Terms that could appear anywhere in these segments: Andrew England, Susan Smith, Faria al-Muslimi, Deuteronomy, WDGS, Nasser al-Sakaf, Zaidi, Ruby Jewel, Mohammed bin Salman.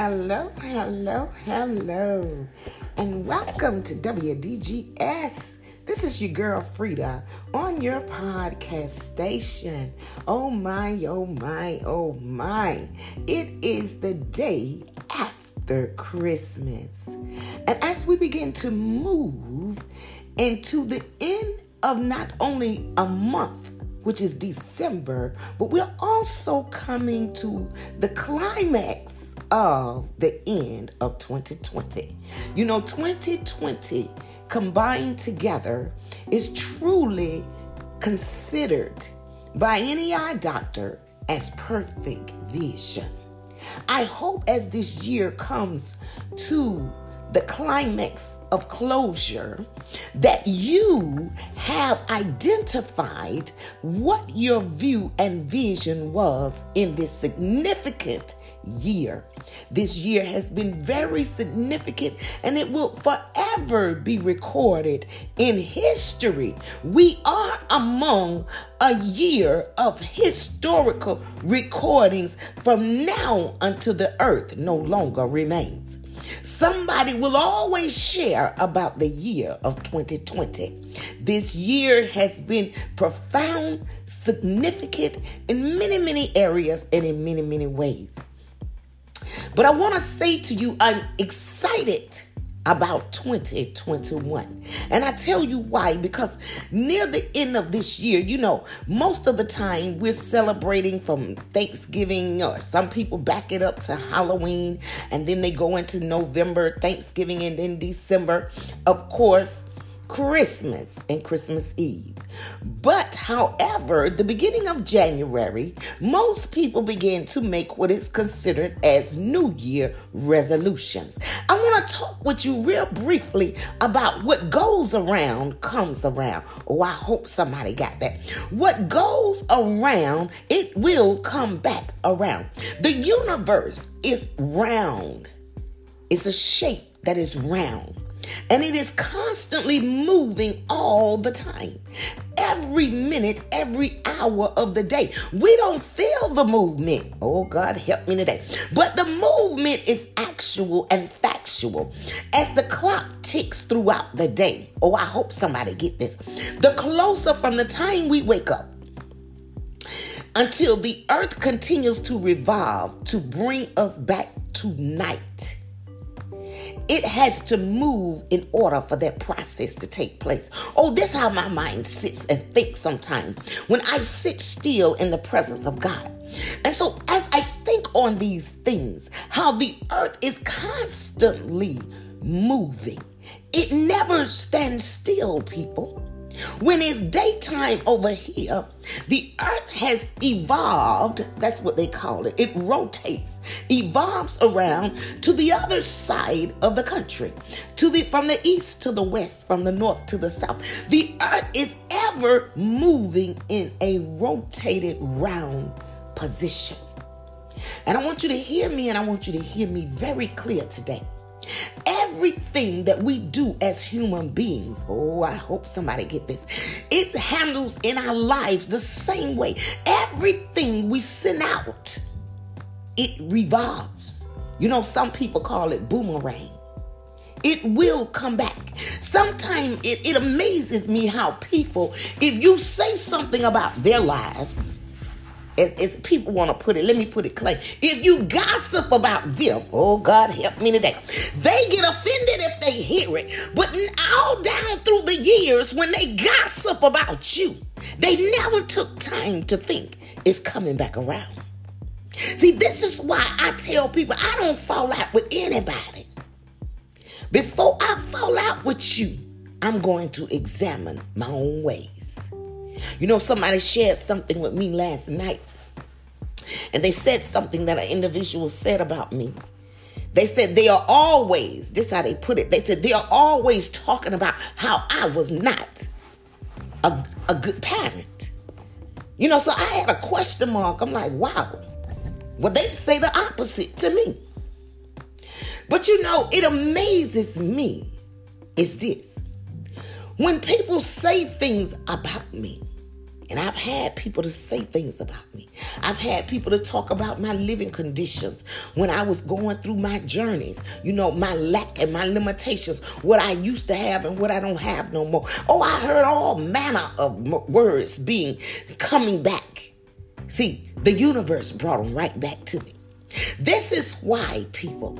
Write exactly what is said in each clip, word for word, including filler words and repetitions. Hello, hello, hello, and welcome to W D G S. This is your girl Frida on your podcast station. Oh my, oh my, oh my. It is the day after Christmas. And as we begin to move into the end of not only a month, which is December, but we're also coming to the climax of the end of twenty twenty. You know, twenty twenty combined together is truly considered by any eye doctor as perfect vision. I hope as this year comes to the climax of closure, that you have identified what your view and vision was in this significant year. This year has been very significant, and it will forever be recorded in history. We are among a year of historical recordings from now until the earth no longer remains. Somebody will always share about the year of twenty twenty. This year has been profound, significant in many, many areas and in many, many ways. But I want to say to you, I'm excited about twenty twenty-one. And I tell you why, because near the end of this year, you know, most of the time we're celebrating from Thanksgiving, or some people back it up to Halloween, and then they go into November, Thanksgiving, and then December, of course, Christmas and Christmas Eve. But however, the beginning of January, most people begin to make what is considered as New Year resolutions. I want to talk with you real briefly about what goes around comes around. Oh, I hope somebody got that. What goes around, it will come back around. The universe is round. It's a shape that is round. And it is constantly moving all the time. Every minute, every hour of the day. We don't feel the movement. Oh, God, help me today. But the movement is actual and factual. As the clock ticks throughout the day. Oh, I hope somebody get this. The closer from the time we wake up until the earth continues to revolve to bring us back to night. It has to move in order for that process to take place. Oh, this is how my mind sits and thinks sometimes when I sit still in the presence of God. And so as I think on these things, how the earth is constantly moving. It never stands still, people. When it's daytime over here, the earth has evolved. That's what they call it. It rotates, evolves around to the other side of the country, to the from the east to the west, from the north to the south. The earth is ever moving in a rotated round position. And I want you to hear me, and I want you to hear me very clear today. Everything that we do as human beings, oh, I hope somebody get this, it handles in our lives the same way. Everything we send out, it revolves. You know, some people call it boomerang. It will come back. Sometimes it, it amazes me how people, if you say something about their lives, As, as people want to put it, let me put it plain. If you gossip about them, oh God help me today, they get offended if they hear it. But all down through the years, when they gossip about you, they never took time to think it's coming back around. See, this is why I tell people I don't fall out with anybody. Before I fall out with you, I'm going to examine my own ways. You know, somebody shared something with me last night, and they said something that an individual said about me. They said they are always, this is how they put it, they said they are always talking about how I was not a, a good parent. You know, so I had a question mark. I'm like, wow. Well, they say the opposite to me. But you know, it amazes me is this. When people say things about me, And I've had people to say things about me. I've had people to talk about my living conditions when I was going through my journeys. You know, my lack and my limitations, what I used to have and what I don't have no more. Oh, I heard all manner of words being coming back. See, the universe brought them right back to me. This is why, people,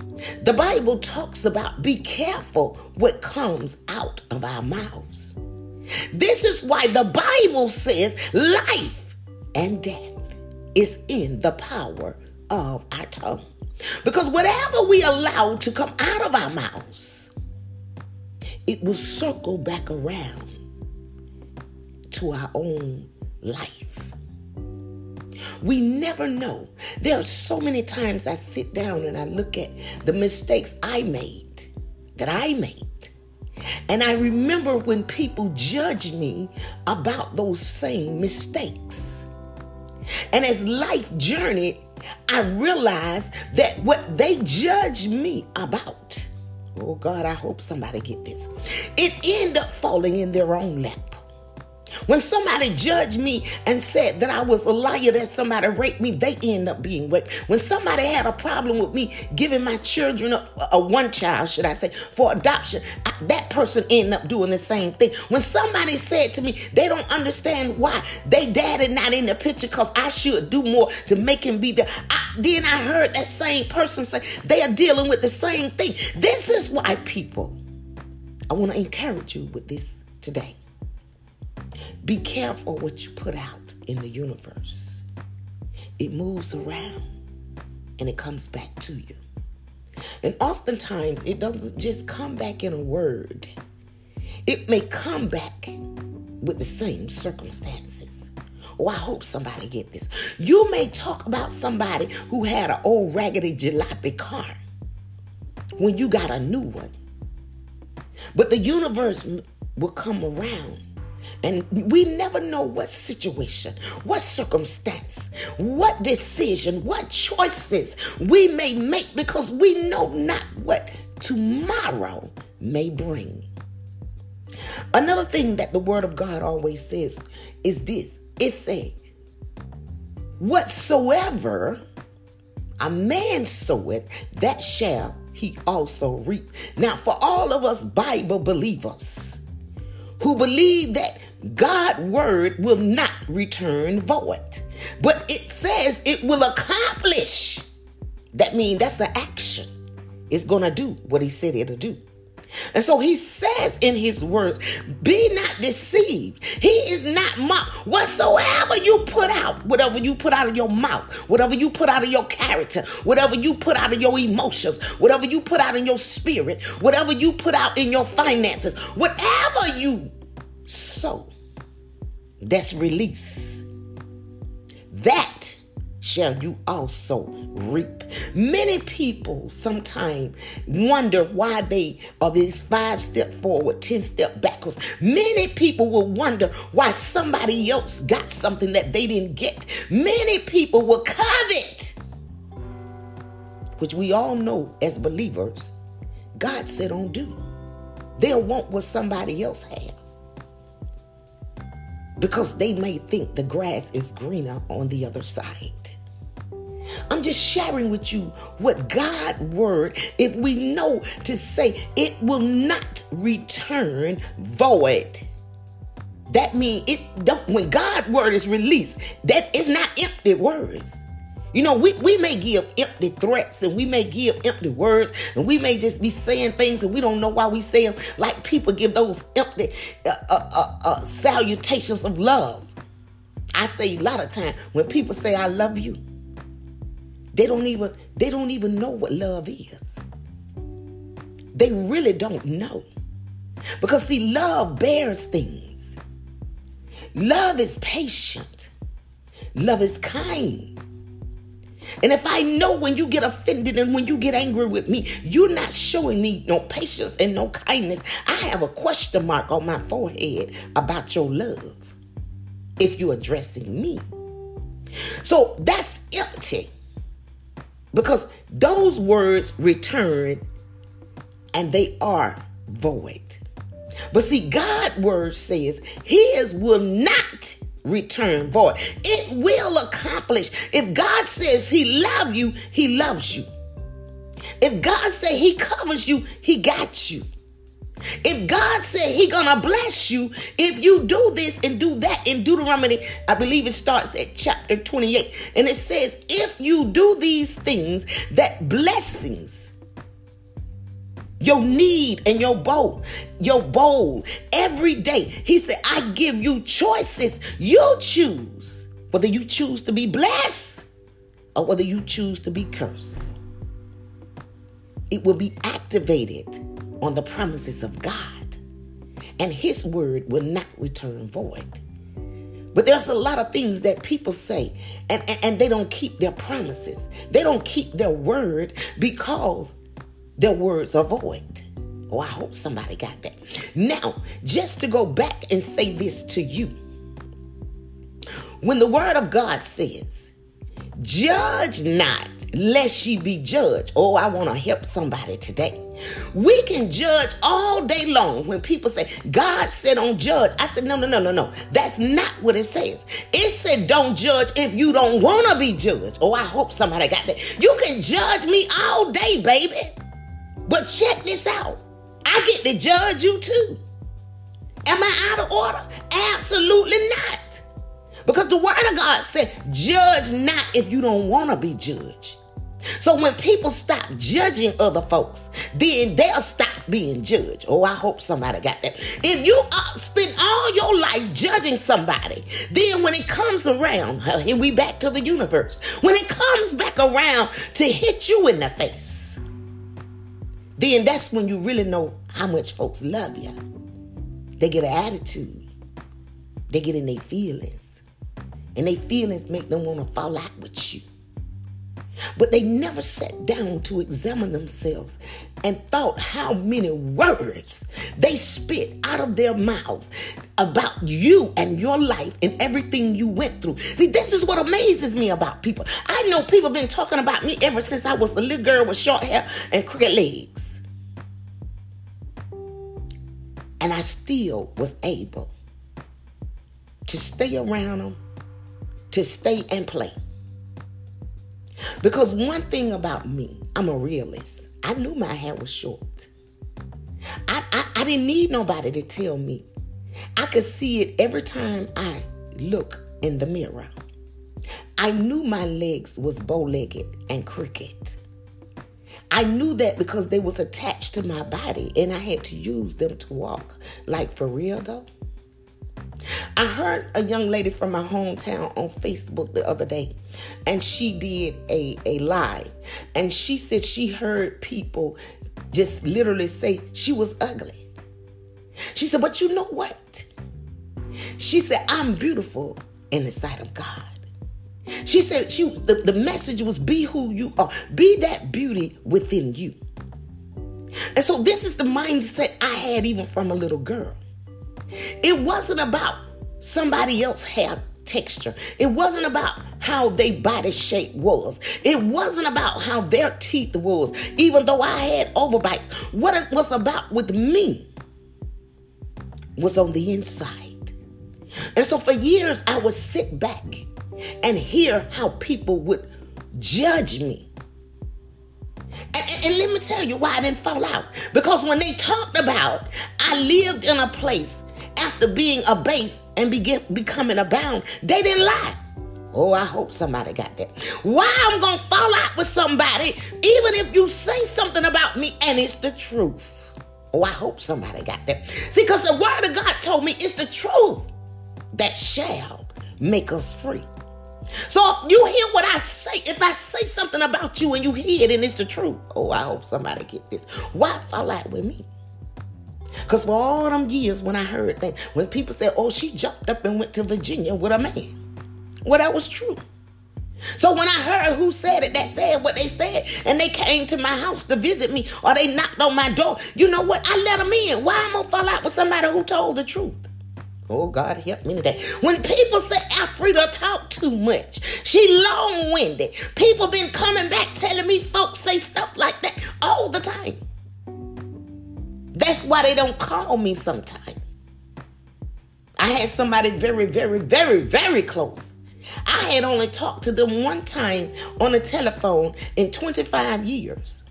the Bible talks about be careful what comes out of our mouths. This is why the Bible says life and death is in the power of our tongue. Because whatever we allow to come out of our mouths, it will circle back around to our own life. We never know. There are so many times I sit down and I look at the mistakes I made, that I made. And I remember when people judge me about those same mistakes. And as life journeyed, I realized that what they judged me about, oh God, I hope somebody get this, it ended up falling in their own lap. When somebody judged me and said that I was a liar, that somebody raped me, they end up being raped. When somebody had a problem with me giving my children up, a one child, should I say, for adoption, I, that person end up doing the same thing. When somebody said to me, they don't understand why they daddy not in the picture because I should do more to make him be there. I, then I heard that same person say they are dealing with the same thing. This is why, people, I want to encourage you with this today. Be careful what you put out in the universe. It moves around and it comes back to you. And oftentimes it doesn't just come back in a word. It may come back with the same circumstances. Oh, I hope somebody get this. You may talk about somebody who had an old raggedy jalopy car when you got a new one. But the universe will come around. And we never know what situation, what circumstance, what decision, what choices we may make because we know not what tomorrow may bring. Another thing that the Word of God always says is this. It says, whatsoever a man soweth, that shall he also reap. Now, for all of us Bible believers who believe that God's word will not return void, but it says it will accomplish. That means that's an action. It's going to do what he said it'll do. And so he says in his words, be not deceived. He is not mocked. Whatsoever you put out, whatever you put out of your mouth, whatever you put out of your character, whatever you put out of your emotions, whatever you put out in your spirit, whatever you put out in your finances, whatever you sow, that's release. That shall you also reap. Many people sometimes wonder why they are this five step forward, ten step backwards. Many people will wonder why somebody else got something that they didn't get. Many people will covet, which we all know as believers, God said don't do. They'll want what somebody else has. Because they may think the grass is greener on the other side. I'm just sharing with you what God's word, if we know to say it will not return void. That means it don't, when God's word is released, that is not empty words. You know, we, we may give empty threats and we may give empty words and we may just be saying things and we don't know why we say them, like people give those empty uh, uh, uh, uh, salutations of love. I say a lot of time when people say, I love you, they don't even, they don't even know what love is. They really don't know. Because see, love bears things. Love is patient. Love is kind. And if I know when you get offended and when you get angry with me, you're not showing me no patience and no kindness, I have a question mark on my forehead about your love if you're addressing me. So that's empty because those words return and they are void. But see, God's word says his will not return void. It will accomplish. If God says he loves you, he loves you. If God said he covers you, he got you. If God said he gonna bless you, if you do this and do that, in Deuteronomy, I believe it starts at chapter twenty-eight. And it says, if you do these things, that blessings, your need and your bowl, your bowl every day. He said, I give you choices. You choose whether you choose to be blessed or whether you choose to be cursed. It will be activated on the promises of God, and his word will not return void. But there's a lot of things that people say, and, and, and they don't keep their promises. They don't keep their word because their words are void. Oh, I hope somebody got that. Now, just to go back and say this to you. When the word of God says, judge not, lest ye be judged. Oh, I want to help somebody today. We can judge all day long when people say, God said don't judge. I said, no, no, no, no, no. That's not what it says. It said don't judge if you don't want to be judged. Oh, I hope somebody got that. You can judge me all day, baby. But check this out. I get to judge you too. Am I out of order? Absolutely not. Because the word of God said, judge not if you don't want to be judged. So when people stop judging other folks, then they'll stop being judged. Oh, I hope somebody got that. If you spend all your life judging somebody, then when it comes around, and we back to the universe, when it comes back around to hit you in the face, then that's when you really know how much folks love you. They get an attitude. They get in their feelings. And their feelings make them want to fall out with you. But they never sat down to examine themselves and thought how many words they spit out of their mouths about you and your life and everything you went through. See, this is what amazes me about people. I know people been talking about me ever since I was a little girl with short hair and crooked legs. And I still was able to stay around them, to stay and play. Because one thing about me, I'm a realist. I knew my hair was short. I, I, I didn't need nobody to tell me. I could see it every time I look in the mirror. I knew my legs was bow-legged and crooked. I knew that because they was attached to my body and I had to use them to walk. Like, for real though? I heard a young lady from my hometown on Facebook the other day, and she did a, a live, and she said she heard people just literally say she was ugly. She said, but you know what? She said, I'm beautiful in the sight of God. She said she the, the message was be who you are, be that beauty within you. And so this is the mindset I had even from a little girl. It wasn't about somebody else's hair texture. It wasn't about how their body shape was. It wasn't about how their teeth was, even though I had overbites. What it was about with me was on the inside. And so for years, I would sit back and hear how people would judge me. And, and, and let me tell you why I didn't fall out. Because when they talked about, I lived in a place after being abased and begin, becoming abound, they didn't lie. Oh, I hope somebody got that. Why I'm going to fall out with somebody, even if you say something about me and it's the truth. Oh, I hope somebody got that. See, because the word of God told me it's the truth that shall make us free. So if you hear what I say, if I say something about you and you hear it and it's the truth, oh, I hope somebody get this. Why fall out with me? Because for all them years when I heard that, when people said, oh, she jumped up and went to Virginia with a man. Well, that was true. So when I heard who said it, that said what they said, and they came to my house to visit me, or they knocked on my door, you know what? I let them in. Why am I going to fall out with somebody who told the truth? Oh, God, help me today. When people say Alfreda talk too much, she long-winded. People been coming back telling me folks say stuff like that all the time. That's why they don't call me sometimes. I had somebody very, very, very, very close. I had only talked to them one time on the telephone in twenty-five years.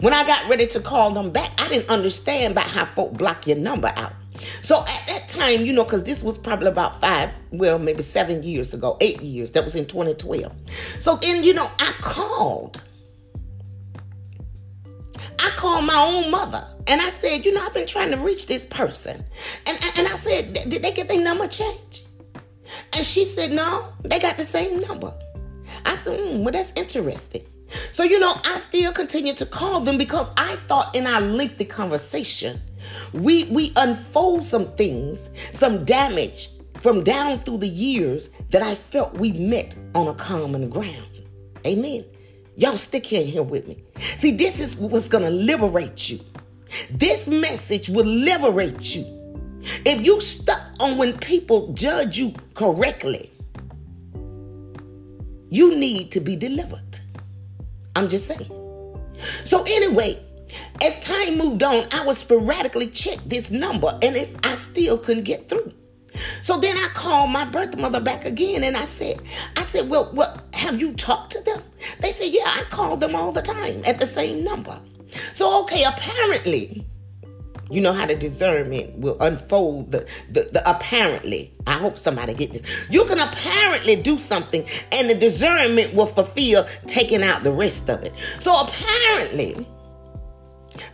When I got ready to call them back, I didn't understand about how folk block your number out. So at that time, you know, because this was probably about five, well, maybe seven years ago, eight years. That was in twenty twelve. So then, you know, I called. I called my own mother and I said, you know, I've been trying to reach this person. And, and, and I said, did they get their number changed? And she said, no, they got the same number. I said, mm, well, that's interesting. So, you know, I still continue to call them because I thought in our lengthy conversation, we we unfold some things, some damage from down through the years that I felt we met on a common ground. Amen. Y'all stick in here with me. See, this is what's going to liberate you. This message will liberate you. If you stuck on when people judge you correctly, you need to be delivered. I'm just saying. So anyway, as time moved on, I would sporadically check this number and if I still couldn't get through. So then I called my birth mother back again and I said, I said, well, well, have you talked to them? They said, yeah, I call them all the time at the same number. So, okay, apparently, you know how the discernment will unfold the, the, the apparently. I hope somebody get this. You can apparently do something and the discernment will fulfill taking out the rest of it. So apparently,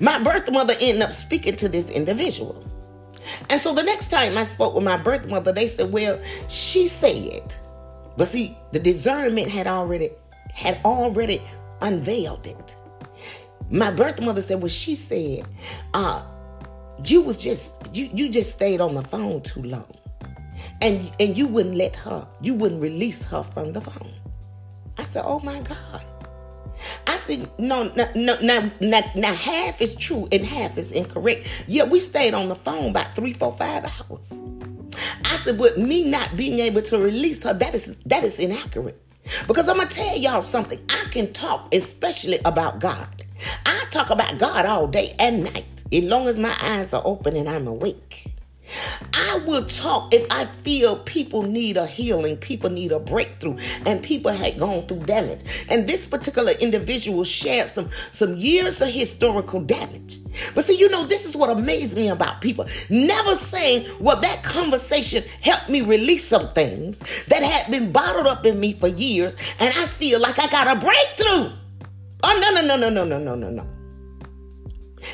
my birth mother ended up speaking to this individual. And so the next time I spoke with my birth mother, they said, well, she said, but see, the discernment had already, had already unveiled it. My birth mother said, well, she said, uh, you was just, you, you just stayed on the phone too long and, and you wouldn't let her, you wouldn't release her from the phone. I said, oh my God. I said, no, no, no, no, no, no, half is true and half is incorrect. Yeah, we stayed on the phone about three, four, five hours. I said, with me not being able to release her, that is that is inaccurate. Because I'm going to tell y'all something. I can talk especially about God. I talk about God all day and night, as long as my eyes are open and I'm awake. I will talk if I feel people need a healing, people need a breakthrough, and people had gone through damage. And this particular individual shared some, some years of historical damage. But see, you know, this is what amazed me about people. Never saying, well, that conversation helped me release some things that had been bottled up in me for years, and I feel like I got a breakthrough. Oh, no, no, no, no, no, no, no, no, no.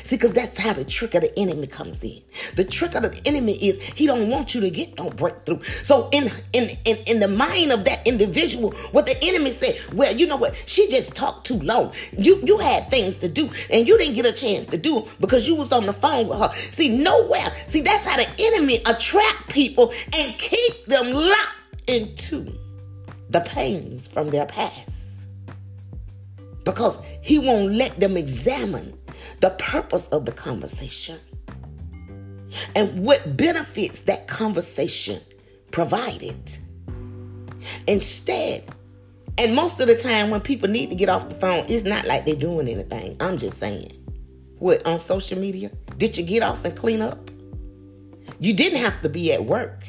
See, because that's how the trick of the enemy comes in. The trick of the enemy is he don't want you to get no breakthrough. So in in in, in the mind of that individual, what the enemy said, well, you know what? She just talked too long. You, you had things to do, and you didn't get a chance to do them because you was on the phone with her. See, nowhere. See, that's how the enemy attract people and keep them locked into the pains from their past. Because he won't let them examine the purpose of the conversation and what benefits that conversation provided. Instead, and most of the time when people need to get off the phone, it's not like they're doing anything. I'm just saying. What, on social media? Did you get off and clean up? You didn't have to be at work.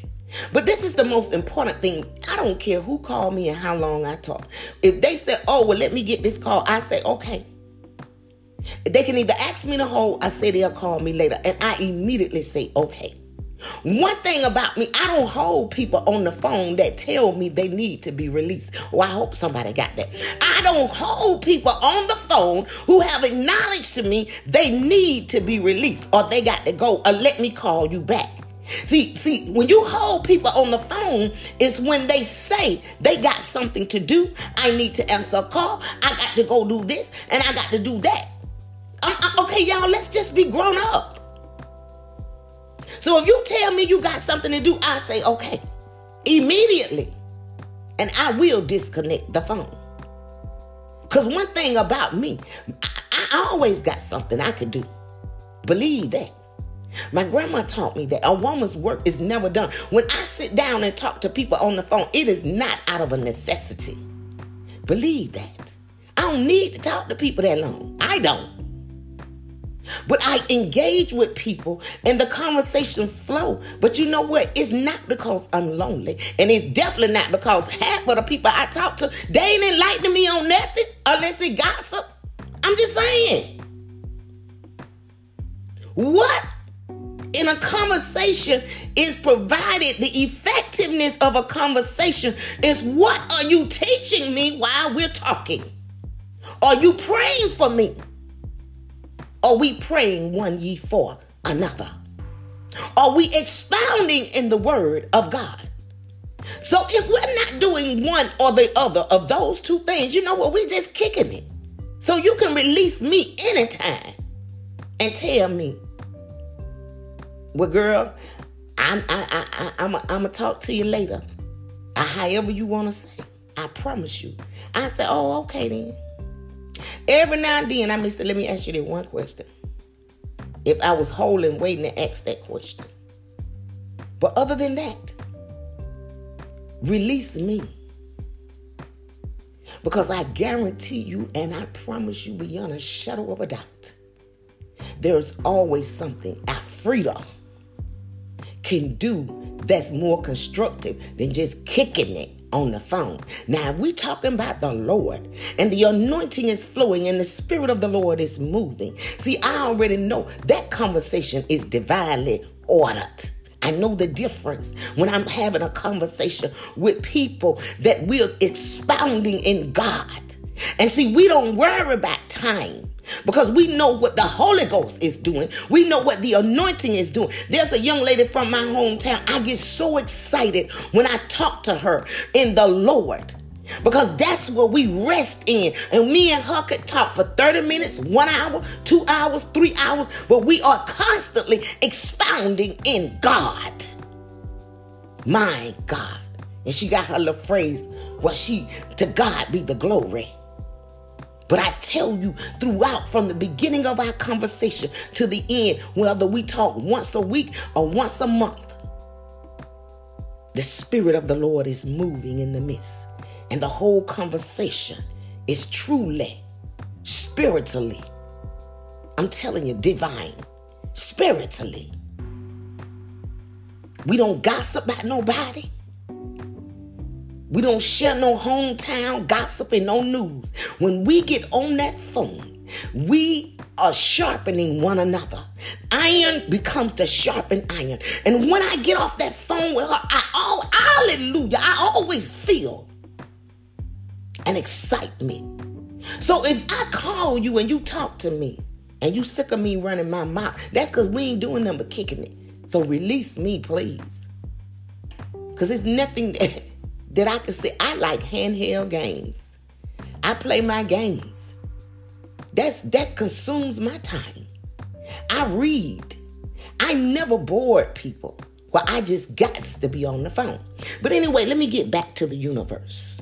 But this is the most important thing. I don't care who called me and how long I talk. If they say, oh, well, let me get this call, I say, okay. They can either ask me to hold or say they'll call me later. And I immediately say, okay. One thing about me, I don't hold people on the phone that tell me they need to be released. Well, I hope somebody got that. I don't hold people on the phone who have acknowledged to me they need to be released or they got to go or let me call you back. See, see, when you hold people on the phone, it's when they say they got something to do. I need to answer a call. I got to go do this and I got to do that. I, I, okay, y'all, let's just be grown up. So if you tell me you got something to do, I say, okay, immediately. And I will disconnect the phone. Because one thing about me, I, I always got something I could do. Believe that. My grandma taught me that a woman's work is never done. When I sit down and talk to people on the phone, it is not out of a necessity. Believe that. I don't need to talk to people that long. I don't. But I engage with people and the conversations flow. But you know what? It's not because I'm lonely. And it's definitely not because half of the people I talk to, they ain't enlightening me on nothing unless it gossip. I'm just saying. What in a conversation is provided, the effectiveness of a conversation is what are you teaching me while we're talking? Are you praying for me? Are we praying one ye for another? Are we expounding in the word of God? So if we're not doing one or the other of those two things, you know what? We're just kicking it. So you can release me anytime and tell me, well, girl, I'm I I I'm gonna talk to you later. I, however you want to say, I promise you. I say, oh, okay then. Every now and then, I miss it. Let me ask you that one question. If I was whole and waiting to ask that question. But other than that, release me. Because I guarantee you and I promise you beyond a shadow of a doubt, there's always something our freedom can do that's more constructive than just kicking it on the phone. Now, we talking about the Lord and the anointing is flowing and the Spirit of the Lord is moving. See, I already know that conversation is divinely ordered. I know the difference when I'm having a conversation with people that we're expounding in God. And see, we don't worry about time because we know what the Holy Ghost is doing. We know what the anointing is doing. There's a young lady from my hometown. I get so excited when I talk to her in the Lord because that's what we rest in. And me and her could talk for thirty minutes, one hour, two hours, three hours, but we are constantly expounding in God. My God. And she got her little phrase, well, she, to God be the glory. But I tell you, throughout, from the beginning of our conversation to the end, whether we talk once a week or once a month, the Spirit of the Lord is moving in the midst. And the whole conversation is truly, spiritually, I'm telling you, divine, spiritually. We don't gossip about nobody. We don't share no hometown gossip and no news. When we get on that phone, we are sharpening one another. Iron becomes the sharpened iron. And when I get off that phone with her, I all oh, hallelujah, I always feel an excitement. So if I call you and you talk to me and you sick of me running my mouth, that's because we ain't doing nothing but kicking it. So release me, please. Because it's nothing that... that I can say, I like handheld games. I play my games. That's that consumes my time. I read. I never bored people. Well, I just got to be on the phone. But anyway, let me get back to the universe.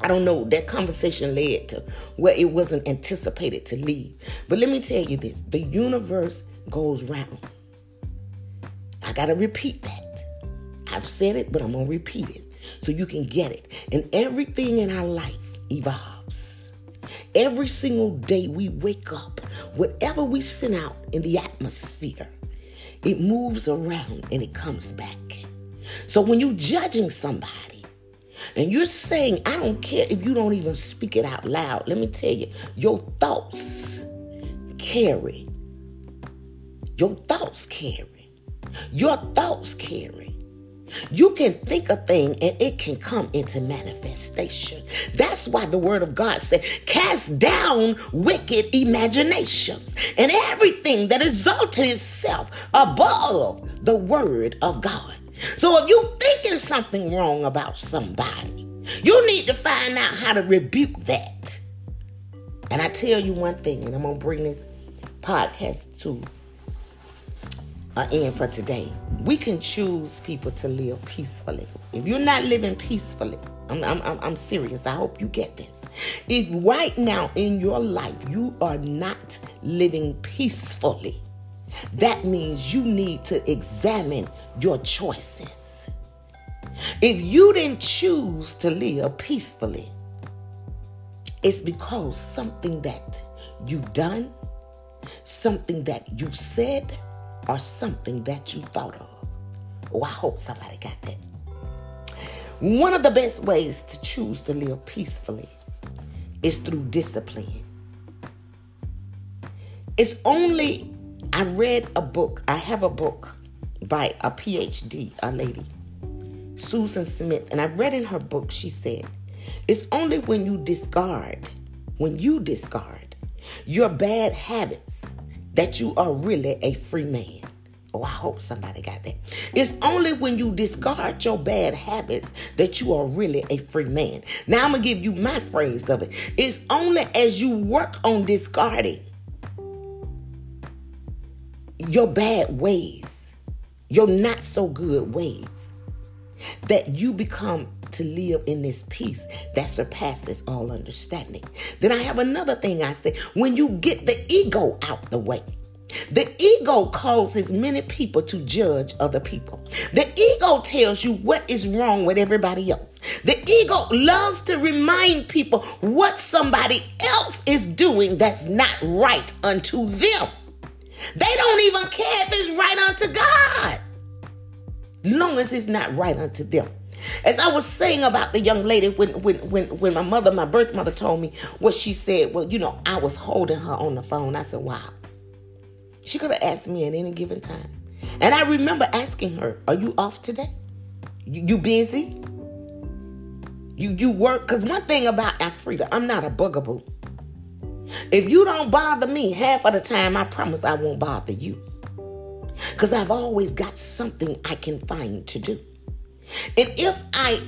I don't know, that conversation led to where it wasn't anticipated to lead. But let me tell you this, the universe goes round. I gotta repeat that. I've said it, but I'm gonna repeat it. So you can get it. And everything in our life evolves. Every single day we wake up, whatever we send out in the atmosphere, it moves around and it comes back. So when you're judging somebody and you're saying, I don't care if you don't even speak it out loud, let me tell you, your thoughts carry. Your thoughts carry. Your thoughts carry. You can think a thing and it can come into manifestation. That's why the word of God said, cast down wicked imaginations and everything that exalted itself above the word of God. So if you're thinking something wrong about somebody, you need to find out how to rebuke that. And I tell you one thing, and I'm going to bring this podcast to Uh, and for today, we can choose people to live peacefully. If you're not living peacefully, I'm, I'm, I'm serious. I hope you get this. If right now in your life you are not living peacefully, that means you need to examine your choices. If you didn't choose to live peacefully, it's because something that you've done, something that you said or something that you thought of. Oh, I hope somebody got that. One of the best ways to choose to live peacefully is through discipline. It's only, I read a book, I have a book by a P H D, a lady, Susan Smith, and I read in her book, she said, it's only when you discard, when you discard your bad habits that you are really a free man. Oh, I hope somebody got that. It's only when you discard your bad habits that you are really a free man. Now, I'm going to give you my phrase of it. It's only as you work on discarding your bad ways, your not so good ways, that you become to live in this peace that surpasses all understanding. Then I have another thing I say. When you get the ego out the way, the ego causes many people to judge other people. The ego tells you what is wrong with everybody else. The ego loves to remind people what somebody else is doing that's not right unto them. They don't even care if it's right unto God, long as it's not right unto them. As I was saying about the young lady, when when when when my mother, my birth mother told me what she said, well, you know, I was holding her on the phone. I said, wow. She could have asked me at any given time. And I remember asking her, are you off today? You, you busy? You you work? Because one thing about Afrida, I'm not a bugaboo. If you don't bother me half of the time, I promise I won't bother you. Because I've always got something I can find to do. And if I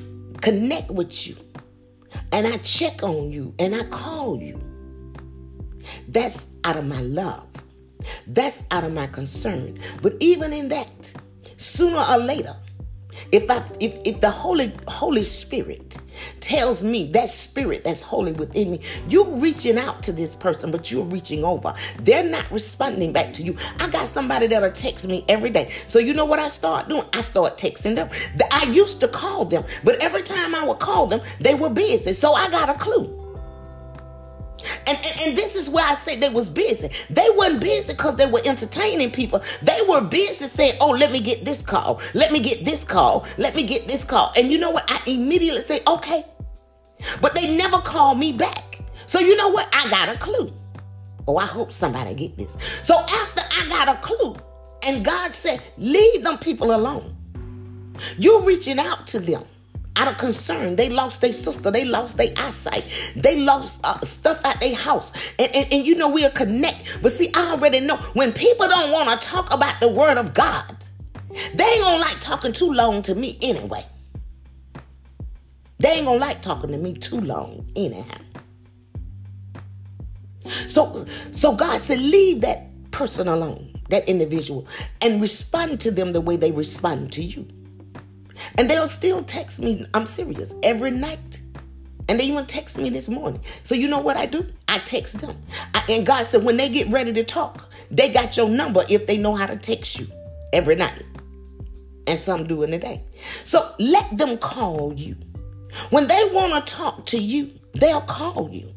connect with you and I check on you and I call you, that's out of my love. That's out of my concern. But even in that, sooner or later, if I, if, if the Holy, Holy Spirit tells me, that spirit that's holy within me, you're reaching out to this person, but you're reaching over. They're not responding back to you. I got somebody that'll text me every day. So you know what I start doing? I start texting them. I used to call them, but every time I would call them, they were busy. So I got a clue. And, and and this is where I said they was busy. They wasn't busy because they were entertaining people. They were busy saying, oh, let me get this call. Let me get this call. Let me get this call. And you know what? I immediately say, okay. But they never call me back. So you know what? I got a clue. Oh, I hope somebody get this. So after I got a clue and God said, leave them people alone. You're reaching out to them. Out of concern, they lost their sister, they lost their eyesight, they lost uh, stuff at their house, and, and, and you know we'll connect. But see, I already know when people don't want to talk about the word of God, they ain't gonna like talking too long to me anyway. They ain't gonna like talking to me too long anyhow. So, so God said, leave that person alone, that individual, and respond to them the way they respond to you. And they'll still text me, I'm serious, every night. And they even text me this morning. So you know what I do? I text them. I, and God said, when they get ready to talk, they got your number if they know how to text you every night. And some do in the day. So let them call you. When they want to talk to you, they'll call you.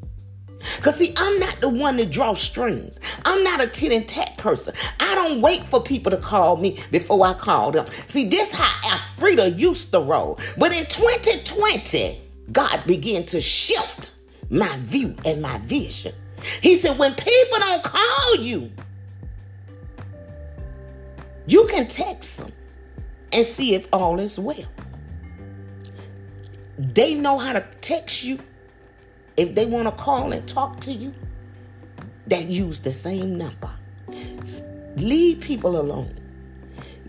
Because see, I'm not the one to draw strings. I'm not a tit and tat person. I don't wait for people to call me before I call them. See, this how Afrida used to roll. But in twenty twenty, God began to shift my view and my vision. He said, when people don't call you, you can text them and see if all is well. They know how to text you. If they want to call and talk to you, they use the same number. Leave people alone.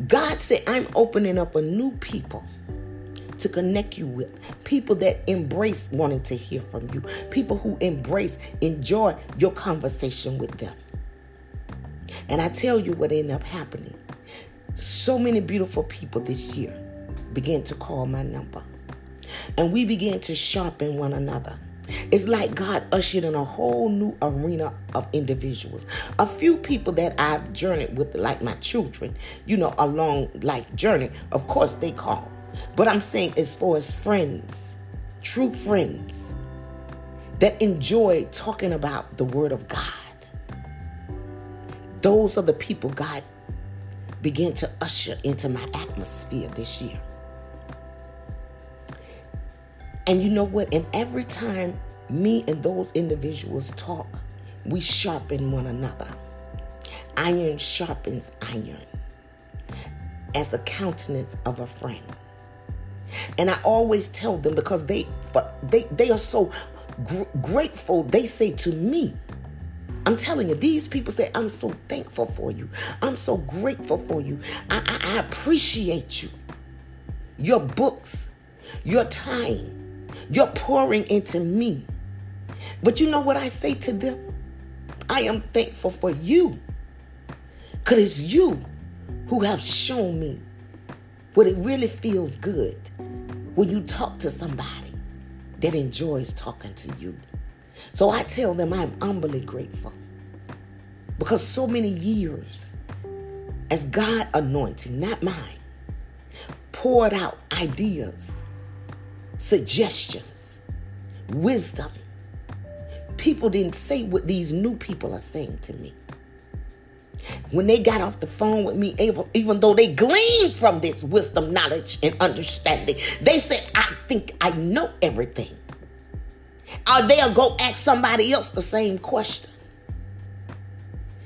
God said, I'm opening up a new people to connect you with. People that embrace wanting to hear from you. People who embrace, enjoy your conversation with them. And I tell you what ended up happening. So many beautiful people this year began to call my number. And we began to sharpen one another. It's like God ushered in a whole new arena of individuals. A few people that I've journeyed with, like my children, you know, a long life journey, of course they call. But I'm saying as far as friends, true friends that enjoy talking about the word of God, Those are the people God began to usher into my atmosphere this year. And you know what? And every time me and those individuals talk, we sharpen one another. Iron sharpens iron as a countenance of a friend. And I always tell them, because they they, they are so gr- grateful, they say to me, I'm telling you, these people say, I'm so thankful for you. I'm so grateful for you. I, I, I appreciate you. Your books, your time, your pouring into me. But you know what I say to them? I am thankful for you. Because it's you who have shown me what it really feels good when you talk to somebody that enjoys talking to you. So I tell them I'm humbly grateful, because so many years as God anointing, not mine, poured out ideas, suggestions, wisdom. People didn't say what these new people are saying to me. When they got off the phone with me, even though they gleaned from this wisdom, knowledge, and understanding, they said, I think I know everything. Or they'll go ask somebody else the same question.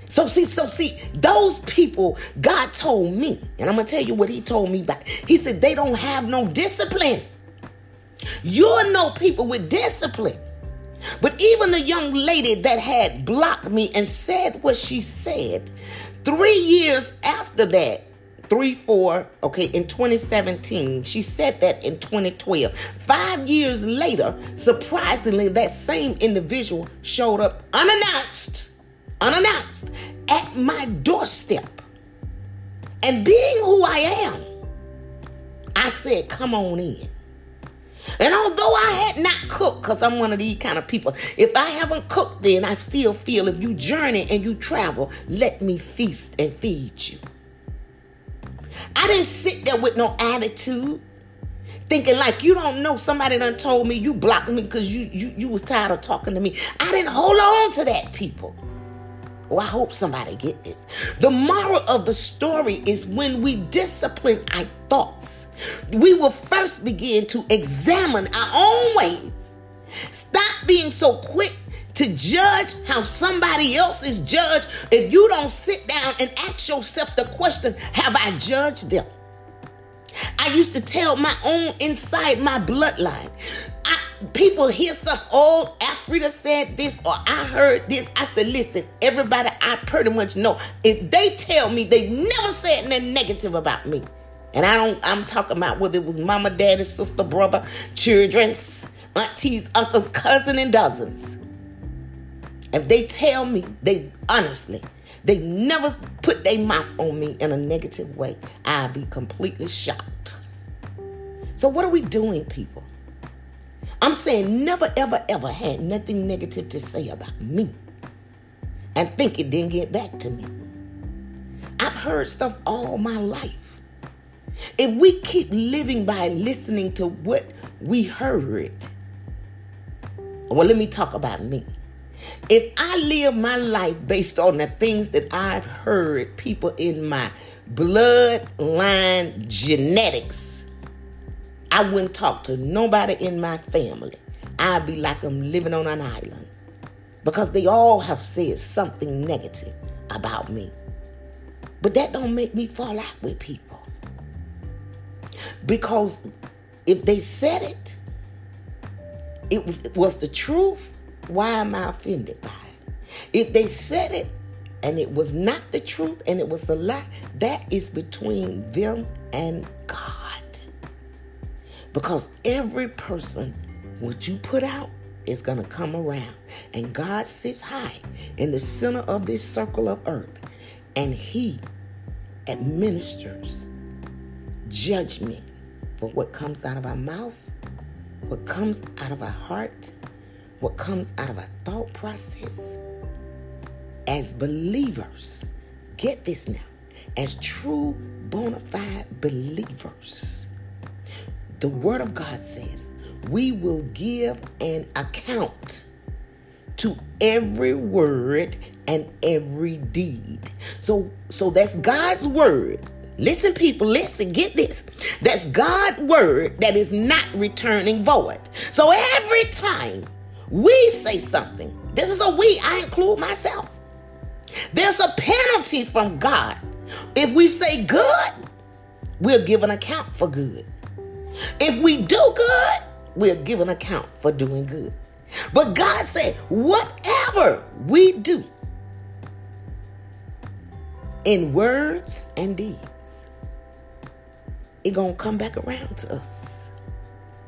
So see, so see, those people, God told me, and I'm going to tell you what he told me about. He said, they don't have no discipline. You're no people with discipline. But even the young lady that had blocked me and said what she said, three years after that, three, four, okay, in twenty seventeen, she said that in twenty twelve. Five years later, surprisingly, that same individual showed up unannounced, unannounced at my doorstep. And being who I am, I said, come on in. And although I had not cooked, because I'm one of these kind of people, if I haven't cooked, then I still feel if you journey and you travel, let me feast and feed you. I didn't sit there with no attitude, thinking like, you don't know, somebody done told me, you blocked me because you, you, you was tired of talking to me. I didn't hold on to that, people. Oh, I hope somebody get this. The moral of the story is when we discipline our thoughts, we will first begin to examine our own ways. Stop being so quick to judge how somebody else is judged if you don't sit down and ask yourself the question, have I judged them? I used to tell my own inside my bloodline. I, people hear some, oh, Afrita said this, or I heard this. I said, listen, everybody, I pretty much know. If they tell me, they never said nothing negative about me. And I don't, I'm talking about whether it was mama, daddy, sister, brother, children's, aunties, uncles, cousin, and dozens. If they tell me, they honestly, they never put their mouth on me in a negative way, I'll be completely shocked. So what are we doing, people? I'm saying never, ever, ever had nothing negative to say about me and think it didn't get back to me. I've heard stuff all my life. If we keep living by listening to what we heard, well, let me talk about me. If I live my life based on the things that I've heard people in my bloodline genetics, I wouldn't talk to nobody in my family. I'd be like I'm living on an island, because they all have said something negative about me. But that don't make me fall out with people, because if they said it, it was the truth. Why am I offended by it? If they said it and it was not the truth and it was a lie, that is between them and God. Because every person, what you put out is going to come around. And God sits high in the center of this circle of earth. And he administers judgment for what comes out of our mouth, what comes out of our heart, what comes out of our thought process. As believers, get this now, as true bona fide believers, the word of God says we will give an account to every word and every deed. So, so that's God's word. Listen, people, listen, get this. That's God's word that is not returning void. So every time we say something, this is a we, I include myself. There's a penalty from God. If we say good, we'll give an account for good. If we do good, we'll give an account for doing good. But God said, whatever we do in words and deeds, it's going to come back around to us.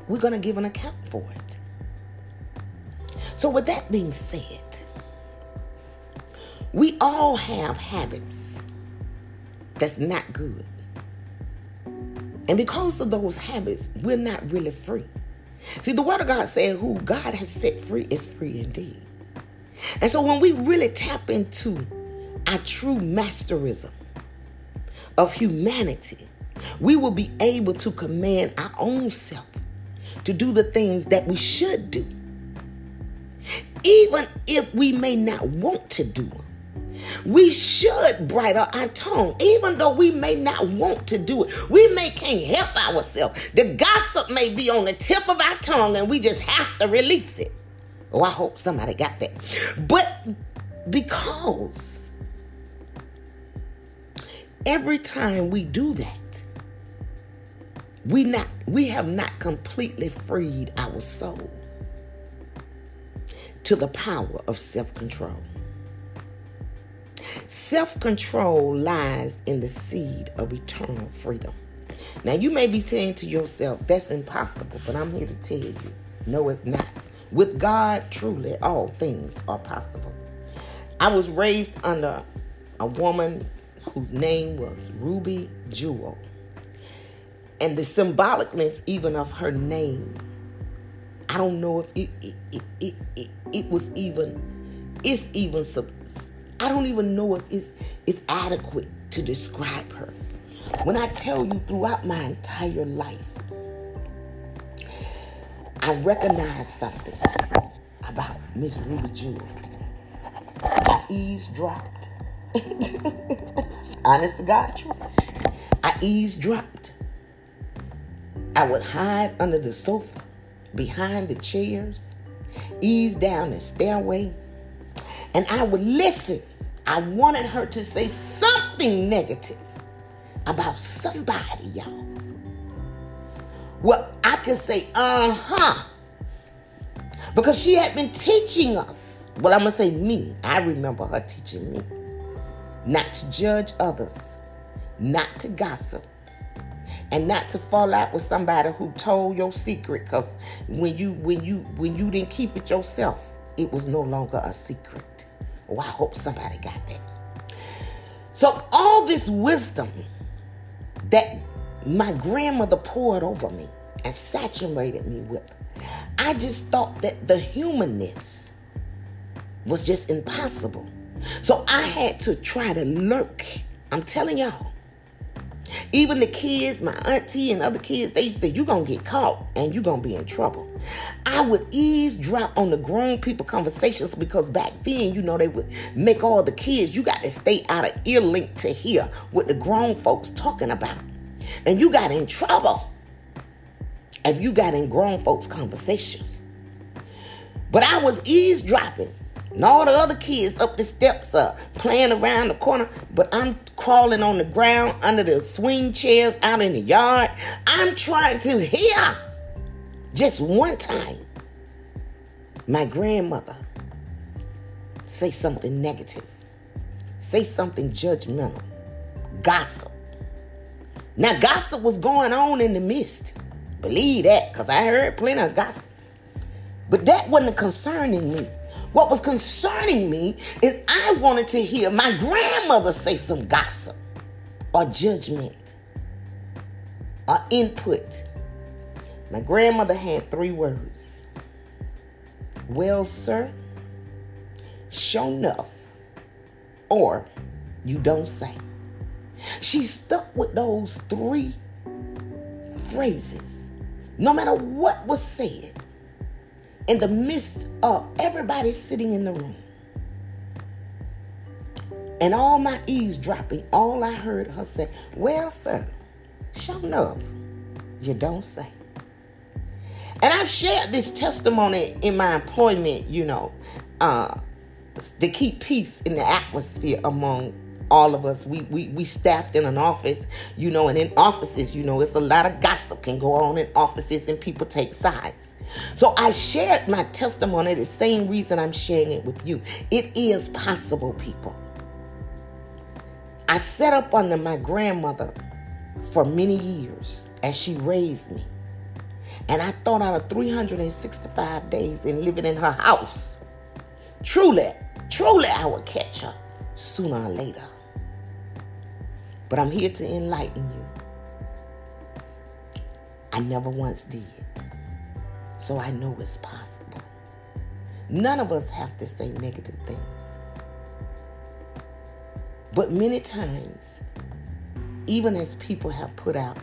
We're going to give an account for it. So with that being said, we all have habits that's not good. And because of those habits, we're not really free. See, the word of God said, who God has set free is free indeed. And so when we really tap into our true masterism of humanity, we will be able to command our own self to do the things that we should do, even if we may not want to do them. We should bridle our tongue, even though we may not want to do it. We may can't help ourselves. The gossip may be on the tip of our tongue and we just have to release it. Oh, I hope somebody got that. But because every time we do that, we not we have not completely freed our soul to the power of self-control. Self-control lies in the seed of eternal freedom. Now, you may be saying to yourself, that's impossible, but I'm here to tell you, no, it's not. With God, truly, all things are possible. I was raised under a woman whose name was Ruby Jewel. And the symbolicness even of her name, I don't know if it, it, it, it, it, it was even, it's even sub. I don't even know if it's, it's adequate to describe her. When I tell you throughout my entire life, I recognize something about Miss Ruby Jewel. I eavesdropped. Honest to God, true. I eavesdropped. I would hide under the sofa, behind the chairs, ease down the stairway. And I would listen. I wanted her to say something negative about somebody, y'all. Well, I could say, uh-huh. Because she had been teaching us. Well, I'm going to say me. I remember her teaching me. Not to judge others. Not to gossip. And not to fall out with somebody who told your secret. Because when you, when you, when you didn't keep it yourself, it was no longer a secret. Oh, I hope somebody got that. So all this wisdom that my grandmother poured over me and saturated me with, I just thought that the humanness was just impossible. So I had to try to lurk. I'm telling y'all. Even the kids, my auntie and other kids, they used to say, you're going to get caught and you're going to be in trouble. I would eavesdrop on the grown people conversations because back then, you know, they would make all the kids, you got to stay out of ear link to hear what the grown folks talking about. And you got in trouble if you got in grown folks conversation. But I was eavesdropping. And all the other kids up the steps up, playing around the corner. But I'm crawling on the ground under the swing chairs out in the yard. I'm trying to hear. Just one time, my grandmother say something negative. Say something judgmental. Gossip. Now, gossip was going on in the midst. Believe that, because I heard plenty of gossip. But that wasn't concerning me. What was concerning me is I wanted to hear my grandmother say some gossip or judgment or input. My grandmother had three words. Well, sir, sure enough, or you don't say. She stuck with those three phrases. No matter what was said, in the midst of everybody sitting in the room. And all my eavesdropping, all I heard her say, well, sir, sure enough, you don't say. And I've shared this testimony in my employment, you know, uh, to keep peace in the atmosphere among all of us. We, we we staffed in an office, you know, and in offices, you know, it's a lot of gossip can go on in offices and people take sides. So I shared my testimony, the same reason I'm sharing it with you. It is possible, people. I sat up under my grandmother for many years as she raised me. And I thought out of three hundred sixty-five days in living in her house, truly, truly I would catch her sooner or later. But I'm here to enlighten you. I never once did. So I know it's possible. None of us have to say negative things. But many times, even as people have put out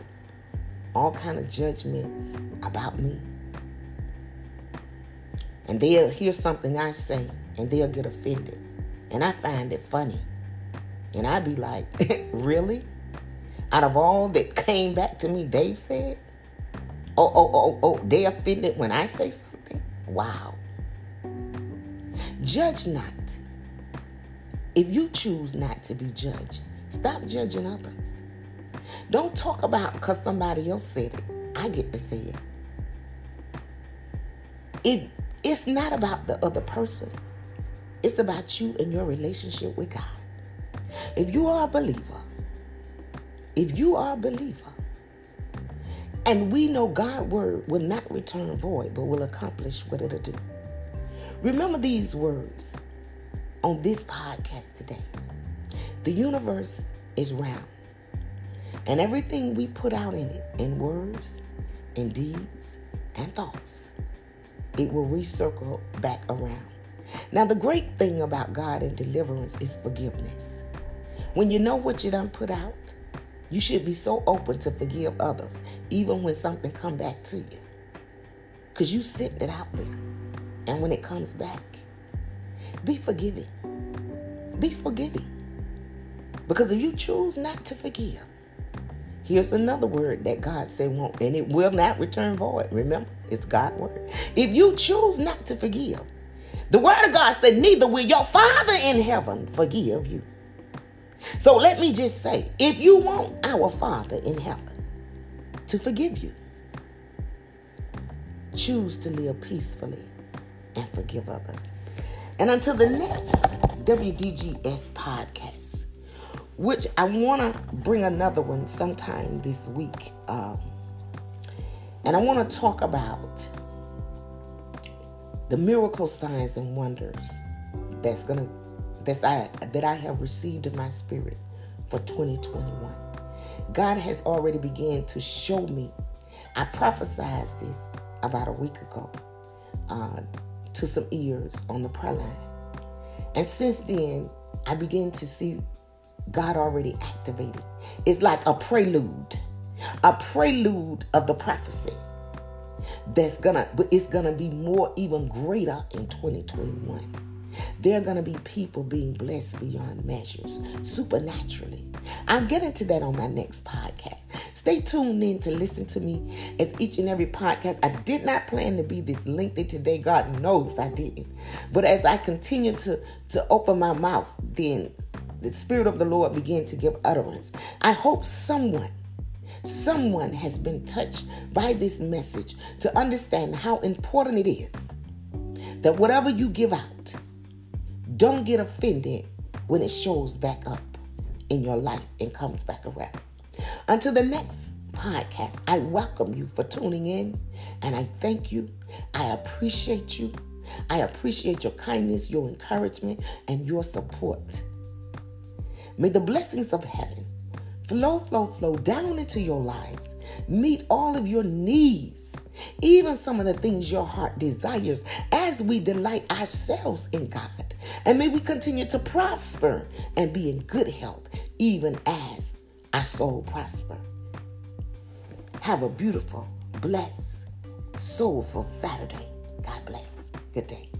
all kind of judgments about me, and they'll hear something I say, and they'll get offended. And I find it funny. And I be like, really? Out of all that came back to me, they said, oh, oh, oh, oh, they offended when I say something? Wow. Judge not. If you choose not to be judged, stop judging others. Don't talk about because somebody else said it. I get to say it. it. It's not about the other person. It's about you and your relationship with God. If you are a believer, if you are a believer, and we know God's word will not return void, but will accomplish what it'll do. Remember these words on this podcast today. The universe is round, and everything we put out in it, in words, in deeds, and thoughts, it will recircle back around. Now, the great thing about God and deliverance is forgiveness. When you know what you done put out, you should be so open to forgive others, even when something come back to you, because you sent it out there, and when it comes back, be forgiving. Be forgiving. Because if you choose not to forgive, here's another word that God said won't, and it will not return void. Remember, it's God's word. If you choose not to forgive, the word of God said, neither will your Father in heaven forgive you. So let me just say, if you want our Father in heaven to forgive you, choose to live peacefully and forgive others. And until the next W D G S podcast, which I want to bring another one sometime this week. Um, and I want to talk about the miracle signs and wonders that's gonna that's I that I have received in my spirit for twenty twenty-one. God has already began to show me. I prophesied this about a week ago. Uh, to some ears on the prayer line. And since then, I began to see God already activated. It's like a prelude, a prelude of the prophecy that's gonna, but it's gonna be more, even greater in twenty twenty-one. There are gonna be people being blessed beyond measures, supernaturally. I'll get into that on my next podcast. Stay tuned in to listen to me as each and every podcast. I did not plan to be this lengthy today. God knows I didn't. But as I continue to, to open my mouth, then the Spirit of the Lord began to give utterance. I hope someone, someone has been touched by this message to understand how important it is that whatever you give out, don't get offended when it shows back up in your life and comes back around. Until the next podcast, I welcome you for tuning in, and I thank you. I appreciate you. I appreciate your kindness, your encouragement, and your support. May the blessings of heaven flow, flow, flow down into your lives. Meet all of your needs, even some of the things your heart desires, as we delight ourselves in God. And may we continue to prosper and be in good health, even as our soul prosper. Have a beautiful, blessed, soulful Saturday. God bless. Good day.